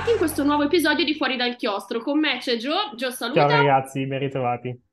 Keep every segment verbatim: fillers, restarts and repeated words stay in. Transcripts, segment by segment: ritrovati in questo nuovo episodio di Fuori dal Chiostro. Con me c'è Gio. Gio, saluta. Ciao ragazzi, ben ritrovati.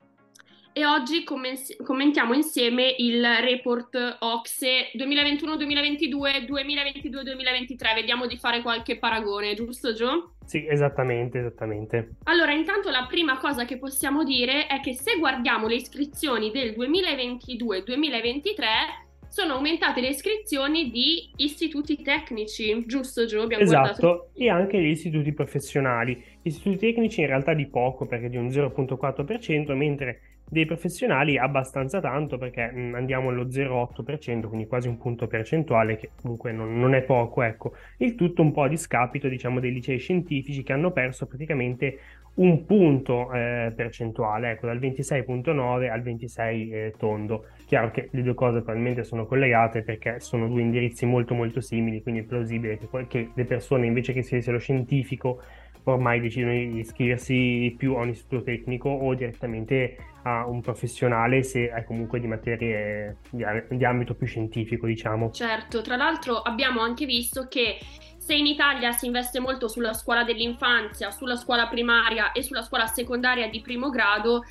E oggi commens- commentiamo insieme il Report Oxe duemilaventuno duemilaventidue, duemilaventidue duemilaventritre. Vediamo di fare qualche paragone, giusto Gio? Sì, esattamente, esattamente. Allora, intanto la prima cosa che possiamo dire è che se guardiamo le iscrizioni del duemilaventidue duemilaventitre... sono aumentate le iscrizioni di istituti tecnici, giusto Gio? Abbiamo esatto, guardato... e anche gli istituti professionali. Gli istituti tecnici in realtà di poco, perché di un zero virgola quattro per cento, mentre dei professionali abbastanza tanto, perché mh, andiamo allo zero virgola otto per cento, quindi quasi un punto percentuale, che comunque non, non è poco, ecco. Il tutto un po' a discapito, diciamo, dei licei scientifici, che hanno perso praticamente un punto eh, percentuale, ecco, dal ventisei virgola nove al ventisei eh, tondo. Chiaro che le due cose probabilmente sono collegate, perché sono due indirizzi molto molto simili, quindi è plausibile che, che le persone, invece che iscriversi allo scientifico, ormai decidono di iscriversi più a un istituto tecnico o direttamente a un professionale, se è comunque di materie di, di ambito più scientifico, diciamo. Certo, tra l'altro abbiamo anche visto che se in Italia si investe molto sulla scuola dell'infanzia, sulla scuola primaria e sulla scuola secondaria di primo grado,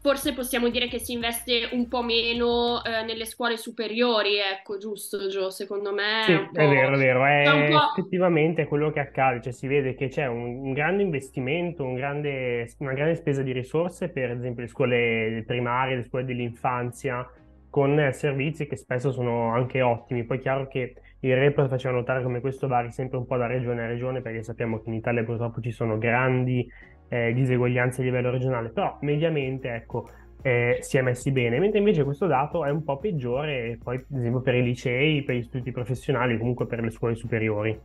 forse possiamo dire che si investe un po' meno eh, nelle scuole superiori, ecco, giusto Gio? Secondo me sì, è un po'... è vero, è vero, è, è un po'... effettivamente è quello che accade, cioè si vede che c'è un, un grande investimento, un grande, una grande spesa di risorse per ad esempio le scuole primarie, le scuole dell'infanzia, con servizi che spesso sono anche ottimi. Poi è chiaro che il report faceva notare come questo vari sempre un po' da regione a regione, perché sappiamo che in Italia purtroppo ci sono grandi eh, diseguaglianze a livello regionale, però mediamente ecco eh, si è messi bene, mentre invece questo dato è un po' peggiore poi ad esempio per i licei, per gli istituti professionali, comunque per le scuole superiori.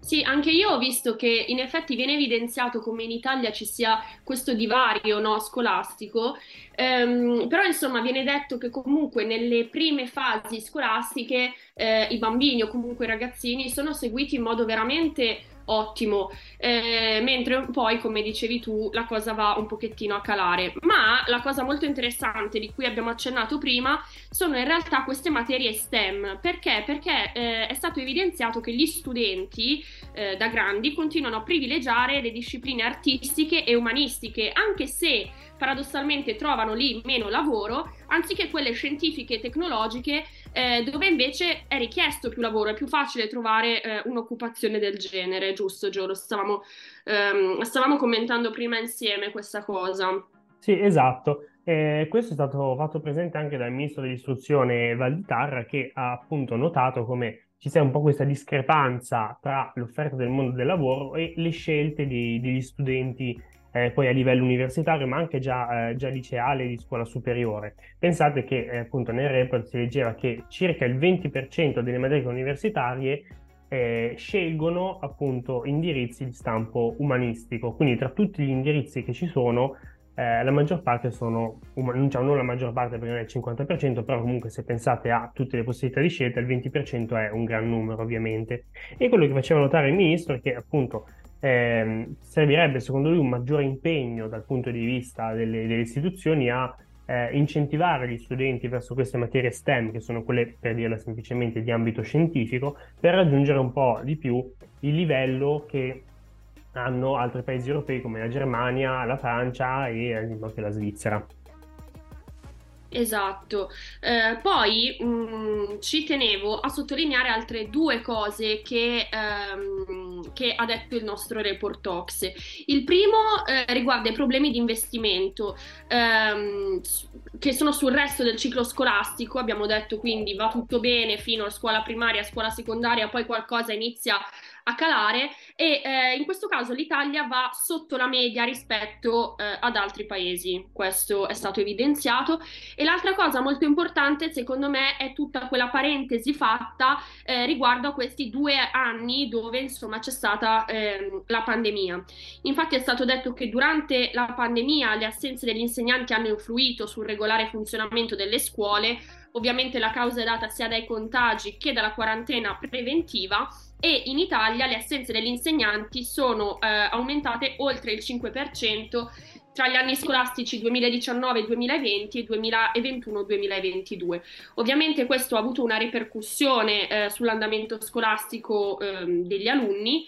Sì, anche io ho visto che in effetti viene evidenziato come in Italia ci sia questo divario, no, scolastico, ehm, però insomma viene detto che comunque nelle prime fasi scolastiche eh, i bambini o comunque i ragazzini sono seguiti in modo veramente ottimo, eh, mentre poi, come dicevi tu, la cosa va un pochettino a calare. Ma la cosa molto interessante di cui abbiamo accennato prima sono in realtà queste materie STEM. Perché? Perché eh, è stato evidenziato che gli studenti eh, da grandi continuano a privilegiare le discipline artistiche e umanistiche, anche se paradossalmente trovano lì meno lavoro, anziché quelle scientifiche e tecnologiche, eh, dove invece è richiesto più lavoro, è più facile trovare eh, un'occupazione del genere, giusto Gio? Lo stavamo, ehm, stavamo commentando prima insieme questa cosa. Sì, esatto. Eh, questo è stato fatto presente anche dal ministro dell'istruzione Valditara, che ha appunto notato come ci sia un po' questa discrepanza tra l'offerta del mondo del lavoro e le scelte di, degli studenti Eh, poi a livello universitario, ma anche già, eh, già liceale, di scuola superiore. Pensate che eh, appunto nel report si leggeva che circa il venti per cento delle materie universitarie eh, scelgono appunto indirizzi di stampo umanistico, quindi tra tutti gli indirizzi che ci sono eh, la maggior parte sono, um- cioè non la maggior parte perché non è il cinquanta per cento, però comunque se pensate a tutte le possibilità di scelta il venti per cento è un gran numero ovviamente. E quello che faceva notare il ministro è che appunto Eh, servirebbe secondo lui un maggiore impegno dal punto di vista delle, delle istituzioni a eh, incentivare gli studenti verso queste materie STEM, che sono quelle, per dirla semplicemente, di ambito scientifico, per raggiungere un po' di più il livello che hanno altri paesi europei come la Germania, la Francia e anche la Svizzera. Esatto, eh, poi mh, ci tenevo a sottolineare altre due cose che, ehm, che ha detto il nostro Report Oxe. Il primo eh, riguarda i problemi di investimento ehm, che sono sul resto del ciclo scolastico. Abbiamo detto quindi va tutto bene fino a scuola primaria, scuola secondaria, poi qualcosa inizia a calare e eh, in questo caso l'Italia va sotto la media rispetto eh, ad altri paesi, questo è stato evidenziato. E l'altra cosa molto importante secondo me è tutta quella parentesi fatta eh, riguardo a questi due anni dove insomma c'è stata eh, la pandemia. Infatti è stato detto che durante la pandemia le assenze degli insegnanti hanno influito sul regolare funzionamento delle scuole. Ovviamente la causa è data sia dai contagi che dalla quarantena preventiva, e in Italia le assenze degli insegnanti sono eh, aumentate oltre il cinque per cento tra gli anni scolastici duemiladiciannove duemilaventi e duemilaventuno duemilaventidue. Ovviamente questo ha avuto una ripercussione eh, sull'andamento scolastico eh, degli alunni,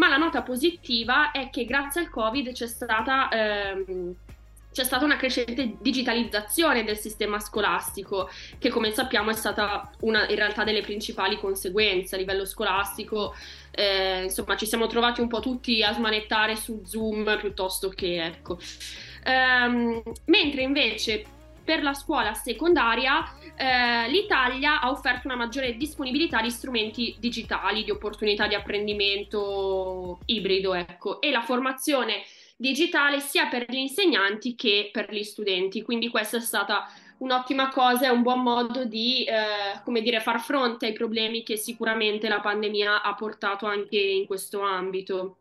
ma la nota positiva è che grazie al Covid c'è stata, ehm, c'è stata una crescente digitalizzazione del sistema scolastico, che come sappiamo è stata una in realtà delle principali conseguenze a livello scolastico. Eh, insomma, ci siamo trovati un po' tutti a smanettare su Zoom piuttosto che, ecco. Um, mentre invece per la scuola secondaria eh, l'Italia ha offerto una maggiore disponibilità di strumenti digitali, di opportunità di apprendimento ibrido, ecco, e la formazione digitale sia per gli insegnanti che per gli studenti. Quindi questa è stata un'ottima cosa, è un buon modo di eh, come dire, far fronte ai problemi che sicuramente la pandemia ha portato anche in questo ambito.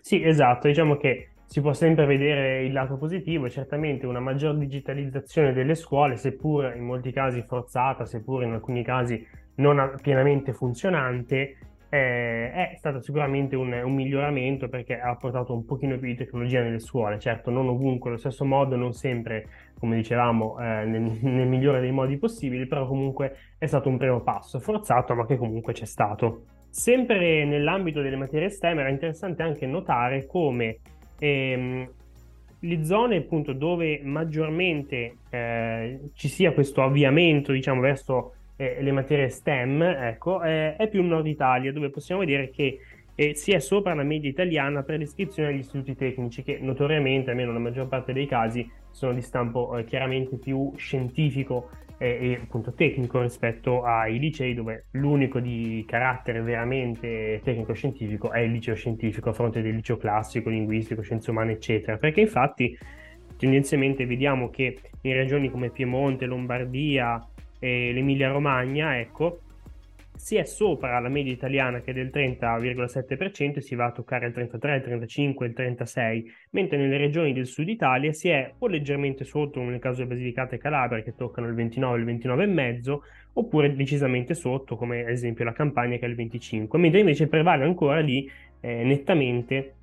Sì, esatto, diciamo che si può sempre vedere il lato positivo. Certamente una maggior digitalizzazione delle scuole, seppur in molti casi forzata, seppur in alcuni casi non pienamente funzionante, eh, è stato sicuramente un, un miglioramento, perché ha portato un pochino più di tecnologia nelle scuole. Certo, non ovunque allo stesso modo, non sempre, come dicevamo, eh, nel, nel migliore dei modi possibili, però comunque è stato un primo passo forzato, ma che comunque c'è stato. Sempre nell'ambito delle materie STEM era interessante anche notare come E, le zone appunto dove maggiormente eh, ci sia questo avviamento, diciamo, verso eh, le materie STEM, ecco, eh, è più il nord Italia, dove possiamo vedere che eh, si è sopra la media italiana per l'iscrizione agli istituti tecnici, che notoriamente, almeno nella maggior parte dei casi, sono di stampo eh, chiaramente più scientifico eh, e appunto tecnico rispetto ai licei, dove l'unico di carattere veramente tecnico-scientifico è il liceo scientifico, a fronte del liceo classico, linguistico, scienze umane, eccetera. Perché infatti tendenzialmente vediamo che in regioni come Piemonte, Lombardia e l'Emilia-Romagna, ecco, si è sopra la media italiana, che è del trenta virgola sette per cento, si va a toccare il trentatré, il trentacinque, il trentasei, mentre nelle regioni del sud Italia si è o leggermente sotto, nel caso di Basilicata e Calabria, che toccano il ventinove, il ventinove e mezzo, oppure decisamente sotto, come ad esempio la Campania, che è il venticinque, mentre invece prevale ancora lì eh, nettamente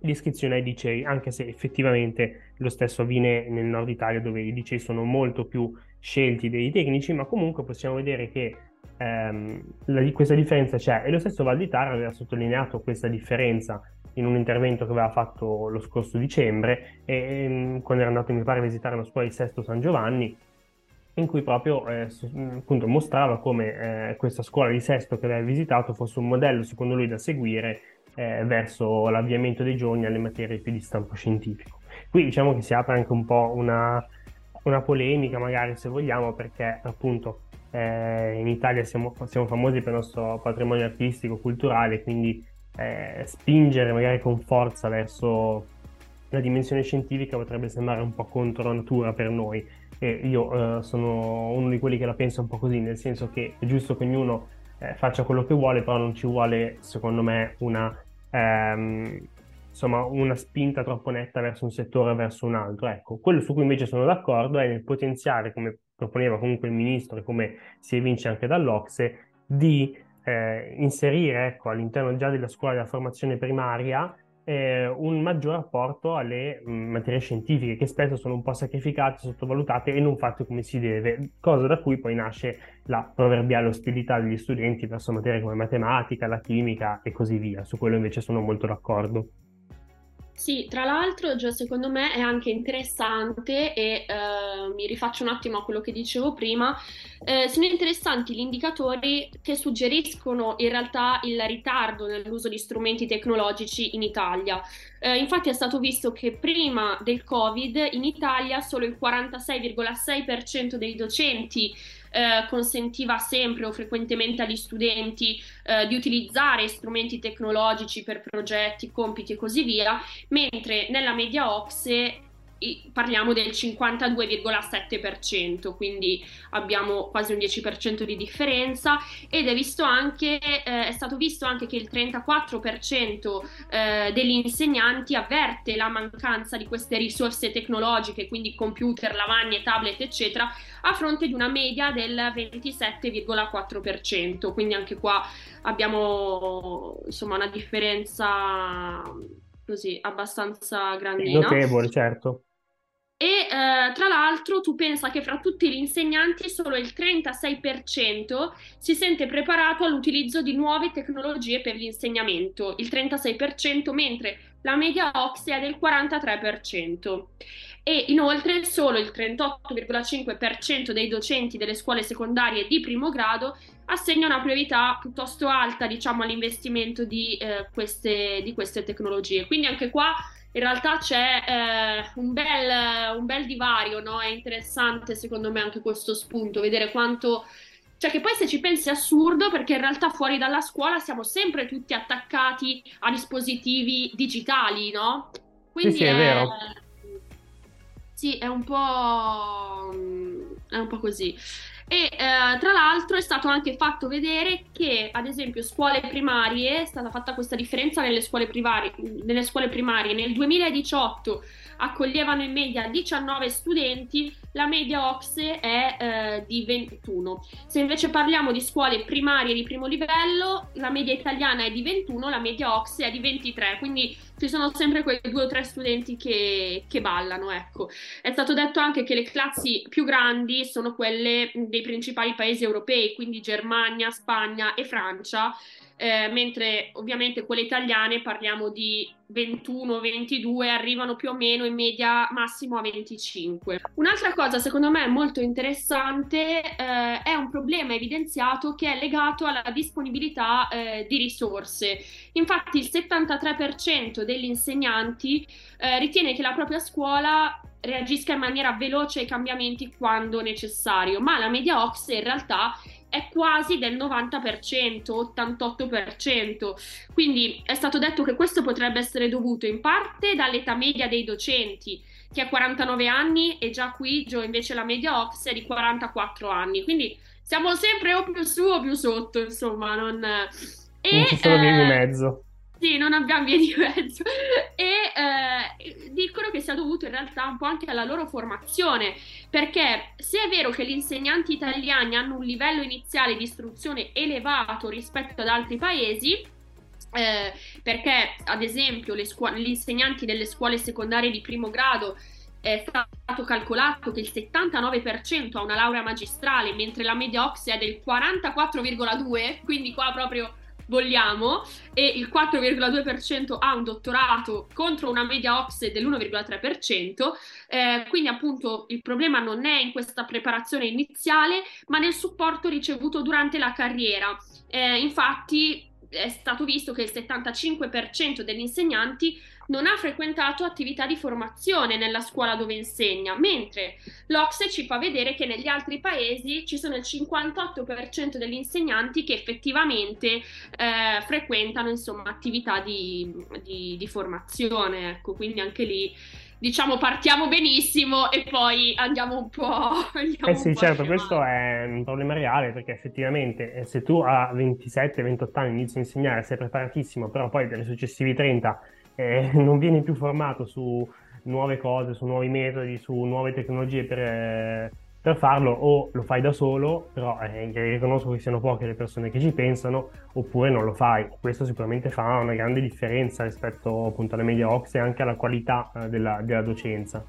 l'iscrizione ai licei, anche se effettivamente lo stesso avviene nel nord Italia, dove i licei sono molto più scelti dei tecnici, ma comunque possiamo vedere che Ehm, la, questa differenza c'è, e lo stesso Valditara aveva sottolineato questa differenza in un intervento che aveva fatto lo scorso dicembre, e, e, quando era andato, mi pare, a visitare una scuola di Sesto San Giovanni, in cui proprio eh, appunto mostrava come eh, questa scuola di Sesto che aveva visitato fosse un modello secondo lui da seguire eh, verso l'avviamento dei giovani alle materie più di stampo scientifico. Qui diciamo che si apre anche un po' una, una polemica, magari, se vogliamo, perché appunto Eh, in Italia siamo, siamo famosi per il nostro patrimonio artistico, culturale, quindi eh, spingere magari con forza verso la dimensione scientifica potrebbe sembrare un po' contro natura per noi, e io eh, sono uno di quelli che la pensa un po' così, nel senso che è giusto che ognuno eh, faccia quello che vuole, però non ci vuole, secondo me, una ehm, insomma una spinta troppo netta verso un settore o verso un altro. Ecco, quello su cui invece sono d'accordo è nel potenziare, come proponeva comunque il ministro e come si evince anche dall'Ocse, di eh, inserire, ecco, all'interno già della scuola della formazione primaria eh, un maggior apporto alle mh, materie scientifiche, che spesso sono un po' sacrificate, sottovalutate e non fatte come si deve, cosa da cui poi nasce la proverbiale ostilità degli studenti verso materie come matematica, la chimica e così via. Su quello invece sono molto d'accordo. Sì, tra l'altro, già secondo me è anche interessante, e eh, mi rifaccio un attimo a quello che dicevo prima, eh, sono interessanti gli indicatori che suggeriscono in realtà il ritardo nell'uso di strumenti tecnologici in Italia. Eh, infatti è stato visto che prima del Covid in Italia solo il quarantasei virgola sei per cento dei docenti Eh, consentiva sempre o frequentemente agli studenti eh, di utilizzare strumenti tecnologici per progetti, compiti e così via, mentre nella media Ocse i, parliamo del cinquantadue virgola sette per cento, quindi abbiamo quasi un dieci per cento di differenza. Ed è visto anche eh, è stato visto anche che il trentaquattro per cento eh, degli insegnanti avverte la mancanza di queste risorse tecnologiche, quindi computer, lavagne, tablet, eccetera, a fronte di una media del ventisette virgola quattro per cento, quindi anche qua abbiamo, insomma, una differenza così abbastanza grandina, notevole, certo. E eh, tra l'altro tu pensa che fra tutti gli insegnanti solo il trentasei per cento si sente preparato all'utilizzo di nuove tecnologie per l'insegnamento, il trentasei per cento, mentre la media Oxe è del quarantatré per cento. E inoltre solo il trentotto virgola cinque per cento dei docenti delle scuole secondarie di primo grado assegna una priorità piuttosto alta, diciamo, all'investimento di, eh, queste, di queste tecnologie. Quindi anche qua in realtà c'è eh, un, bel, un bel divario, no? È interessante secondo me anche questo spunto, vedere quanto... Cioè che poi se ci pensi è assurdo, perché in realtà fuori dalla scuola siamo sempre tutti attaccati a dispositivi digitali, no? Quindi sì, sì, è, è vero. Sì, è un po'... è un po' così. E eh, tra l'altro è stato anche fatto vedere che, ad esempio, scuole primarie, è stata fatta questa differenza nelle scuole primarie, nelle scuole primarie. Nel duemiladiciotto accoglievano in media diciannove studenti, la media Oxe è eh, di ventuno. Se invece parliamo di scuole primarie di primo livello, la media italiana è di ventuno, la media Oxe è di ventitré, quindi ci sono sempre quei due o tre studenti che, che ballano, ecco. È stato detto anche che le classi più grandi sono quelle dei principali paesi europei, quindi Germania, Spagna e Francia, eh, mentre ovviamente quelle italiane, parliamo di ventuno ventidue, arrivano più o meno in media massimo a venticinque. Un'altra cosa secondo me molto interessante eh, è un problema evidenziato che è legato alla disponibilità eh, di risorse. Infatti il settantatré per cento degli insegnanti eh, ritiene che la propria scuola reagisca in maniera veloce ai cambiamenti quando necessario, ma la media Oxe in realtà è quasi del novanta per cento, ottantotto per cento. Quindi è stato detto che questo potrebbe essere dovuto in parte dall'età media dei docenti, che è quarantanove anni, e già qui invece la media Oxe è di quarantaquattro anni. Quindi siamo sempre o più su o più sotto, insomma, non, e, non ci sono eh... via di mezzo. Sì, non abbiamo via di mezzo. E eh, dicono che sia dovuto in realtà un po' anche alla loro formazione, perché se è vero che gli insegnanti italiani hanno un livello iniziale di istruzione elevato rispetto ad altri paesi, eh, perché ad esempio le scu- gli insegnanti delle scuole secondarie di primo grado è stato calcolato che il settantanove per cento ha una laurea magistrale, mentre la media Oxe è del quarantaquattro virgola due per cento, quindi qua proprio... vogliamo, e il quattro virgola due per cento ha un dottorato contro una media Oxe dell'uno virgola tre per cento, eh, quindi appunto il problema non è in questa preparazione iniziale, ma nel supporto ricevuto durante la carriera. Eh, infatti è stato visto che il settantacinque per cento degli insegnanti non ha frequentato attività di formazione nella scuola dove insegna, mentre l'Oxe ci fa vedere che negli altri paesi ci sono il cinquantotto per cento degli insegnanti che effettivamente eh, frequentano, insomma, attività di, di, di formazione, ecco. Quindi anche lì, diciamo, partiamo benissimo e poi andiamo un po'... Andiamo eh sì, un po' certo, questo è un problema reale, perché effettivamente se tu a ventisette ventotto anni inizi a insegnare, sei preparatissimo, però poi per i successivi trenta Eh, non vieni più formato su nuove cose, su nuovi metodi, su nuove tecnologie per, per farlo, o lo fai da solo, però eh, riconosco che siano poche le persone che ci pensano, oppure non lo fai. Questo sicuramente fa una grande differenza rispetto appunto alle media Oxe e anche alla qualità eh, della, della docenza.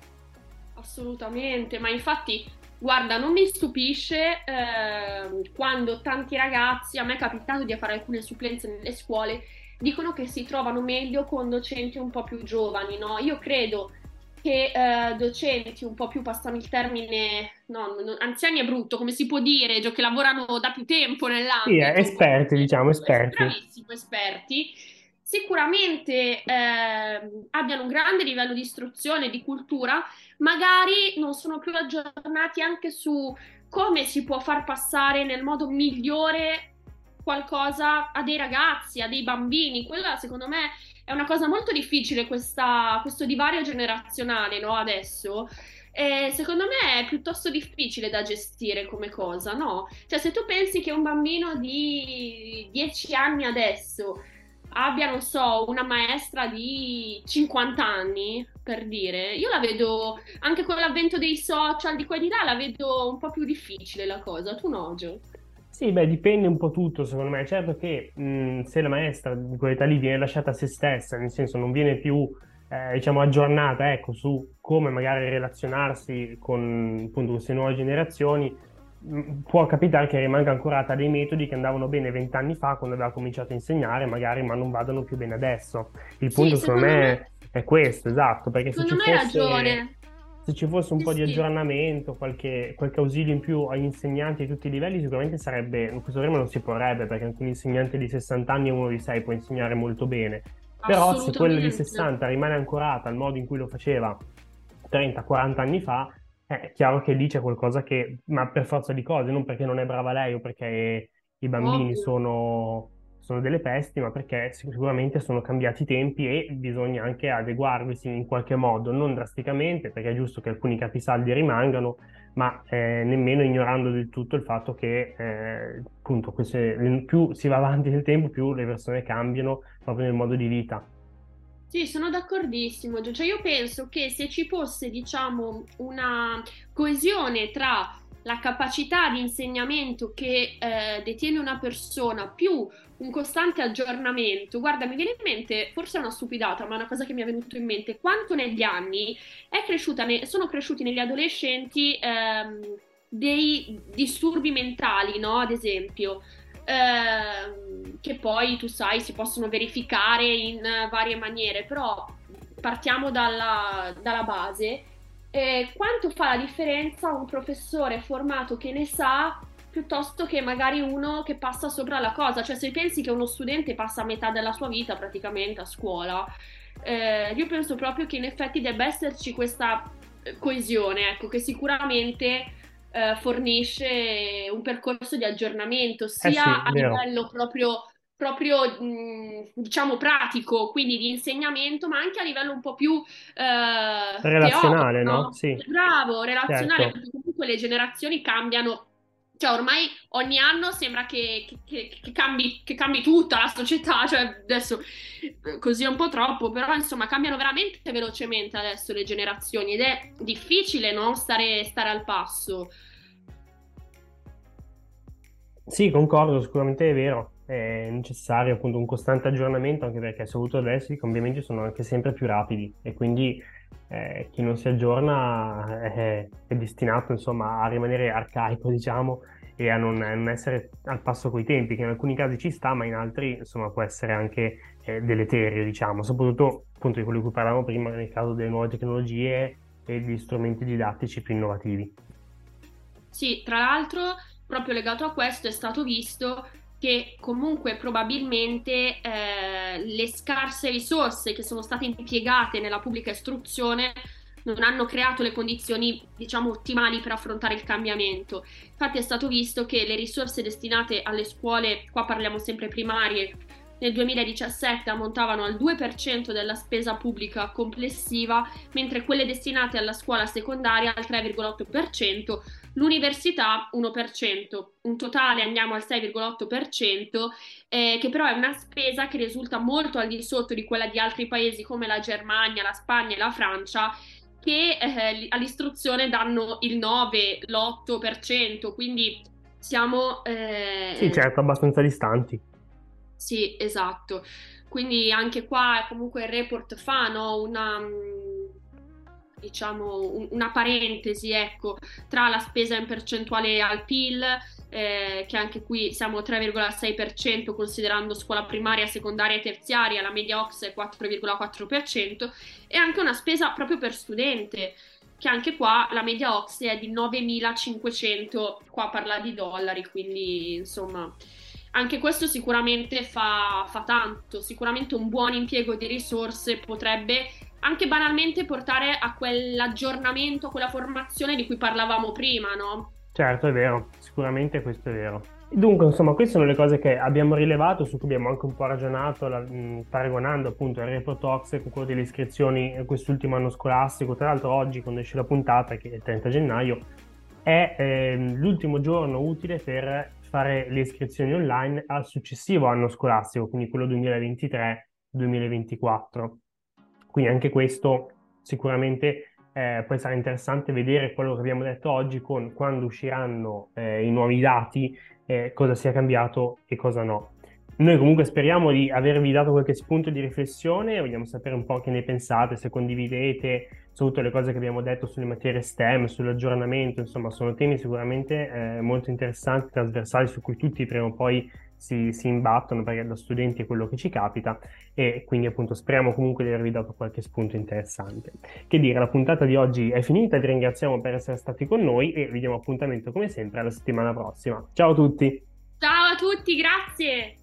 Assolutamente, ma infatti guarda, non mi stupisce eh, quando tanti ragazzi, a me è capitato di fare alcune supplenze nelle scuole, dicono che si trovano meglio con docenti un po' più giovani, no? Io credo che eh, docenti un po' più, passano il termine, no, non, anziani è brutto, come si può dire, cioè che lavorano da più tempo nell'ambito. Sì, esperti, diciamo, esperti. Bravissimo, esperti. Sicuramente eh, abbiano un grande livello di istruzione, di cultura, magari non sono più aggiornati anche su come si può far passare nel modo migliore qualcosa a dei ragazzi, a dei bambini. Quella secondo me è una cosa molto difficile, questa, questo divario generazionale, no, adesso, e secondo me è piuttosto difficile da gestire come cosa, no? Cioè se tu pensi che un bambino di dieci anni adesso abbia, non so, una maestra di cinquanta anni, per dire, io la vedo, anche con l'avvento dei social di qua e di là, la vedo un po' più difficile la cosa. Tu no, Gio? Sì, beh, dipende un po' tutto, secondo me. È certo che mh, se la maestra di quell'età lì viene lasciata a se stessa, nel senso non viene più eh, diciamo aggiornata, ecco, su come magari relazionarsi con appunto queste nuove generazioni, può capitare che rimanga ancorata a dei metodi che andavano bene vent'anni fa quando aveva cominciato a insegnare, magari, ma non vadano più bene adesso. Il punto sì, secondo me, me è questo, esatto, perché se ci fosse, ragione. se ci fosse un sì, po' di aggiornamento, qualche, qualche ausilio in più agli insegnanti di tutti i livelli, sicuramente sarebbe, questo problema non si porrebbe, perché anche un insegnante di sessanta anni e uno di sei può insegnare molto bene, però se quello di sessanta rimane ancorata al modo in cui lo faceva trenta quaranta anni fa, è chiaro che lì c'è qualcosa che, ma per forza di cose, non perché non è brava lei o perché i bambini sono, sono delle pesti, ma perché sicuramente sono cambiati i tempi e bisogna anche adeguarvisi in qualche modo, non drasticamente, perché è giusto che alcuni capisaldi rimangano, ma eh, nemmeno ignorando del tutto il fatto che eh, appunto queste, più si va avanti nel tempo, più le persone cambiano proprio nel modo di vita. Sì, sono d'accordissimo, cioè io penso che se ci fosse, diciamo, una coesione tra la capacità di insegnamento che eh, detiene una persona più un costante aggiornamento, guarda, mi viene in mente, forse è una stupidata, ma è una cosa che mi è venuta in mente, quanto negli anni è cresciuta, sono cresciuti negli adolescenti ehm, dei disturbi mentali, no, ad esempio, che poi, tu sai, si possono verificare in varie maniere, però partiamo dalla, dalla base. Eh, quanto fa la differenza un professore formato che ne sa piuttosto che magari uno che passa sopra la cosa? Cioè, se pensi che uno studente passa metà della sua vita praticamente a scuola, eh, io penso proprio che in effetti debba esserci questa coesione, ecco, che sicuramente fornisce un percorso di aggiornamento sia eh sì, a vero. livello proprio, proprio mh, diciamo pratico, quindi di insegnamento, ma anche a livello un po' più eh, relazionale, teorico, no? no? Sì. Bravo, relazionale, certo. Perché comunque le generazioni cambiano, cioè ormai ogni anno sembra che, che, che, cambi, che cambi tutta la società, cioè adesso così è un po' troppo, però insomma cambiano veramente velocemente adesso le generazioni ed è difficile, no? stare, stare al passo. Sì, concordo, sicuramente è vero, è necessario appunto un costante aggiornamento, anche perché soprattutto adesso i cambiamenti sono anche sempre più rapidi e quindi eh, chi non si aggiorna è, è destinato insomma a rimanere arcaico, diciamo, e a non, a non essere al passo coi tempi, che in alcuni casi ci sta, ma in altri insomma può essere anche eh, deleterio, diciamo, soprattutto appunto di quello di cui parlavamo prima nel caso delle nuove tecnologie e degli strumenti didattici più innovativi. Sì, tra l'altro proprio legato a questo è stato visto che comunque probabilmente eh, le scarse risorse che sono state impiegate nella pubblica istruzione non hanno creato le condizioni, diciamo, ottimali per affrontare il cambiamento. Infatti è stato visto che le risorse destinate alle scuole, qua parliamo sempre primarie, nel duemiladiciassette ammontavano al due per cento della spesa pubblica complessiva, mentre quelle destinate alla scuola secondaria al tre virgola otto per cento, l'università uno per cento, un totale andiamo al sei virgola otto per cento, eh, che però è una spesa che risulta molto al di sotto di quella di altri paesi come la Germania, la Spagna e la Francia, che eh, all'istruzione danno il nove, l'otto per cento, quindi siamo... Eh... Sì, certo, abbastanza distanti. Sì, esatto. Quindi anche qua comunque il report fa, no, una, diciamo, una parentesi, ecco, tra la spesa in percentuale al P I L, eh, che anche qui siamo al tre virgola sei per cento considerando scuola primaria, secondaria e terziaria, la media Oxe è quattro virgola quattro per cento, e anche una spesa proprio per studente, che anche qua la media Oxe è di novemilacinquecento, qua parla di dollari, quindi insomma... Anche questo sicuramente fa, fa tanto, sicuramente un buon impiego di risorse potrebbe anche banalmente portare a quell'aggiornamento, a quella formazione di cui parlavamo prima, no? Certo, è vero, sicuramente questo è vero. Dunque, insomma, queste sono le cose che abbiamo rilevato, su cui abbiamo anche un po' ragionato, la, mh, paragonando appunto il report Oxe con quello delle iscrizioni quest'ultimo anno scolastico. Tra l'altro oggi, quando esce la puntata, che è il trenta gennaio, è eh, l'ultimo giorno utile per fare le iscrizioni online al successivo anno scolastico, quindi quello duemilaventitré duemilaventiquattro. Quindi anche questo sicuramente eh, poi sarà interessante vedere quello che abbiamo detto oggi con quando usciranno eh, i nuovi dati, eh, cosa sia cambiato e cosa no. Noi comunque speriamo di avervi dato qualche spunto di riflessione, vogliamo sapere un po' che ne pensate, se condividete soprattutto le cose che abbiamo detto sulle materie STEM, sull'aggiornamento, insomma sono temi sicuramente eh, molto interessanti, trasversali, su cui tutti prima o poi si, si imbattono, perché da studenti è quello che ci capita, e quindi appunto speriamo comunque di avervi dato qualche spunto interessante. Che dire, la puntata di oggi è finita, vi ringraziamo per essere stati con noi e vi diamo appuntamento come sempre alla settimana prossima. Ciao a tutti! Ciao a tutti, grazie!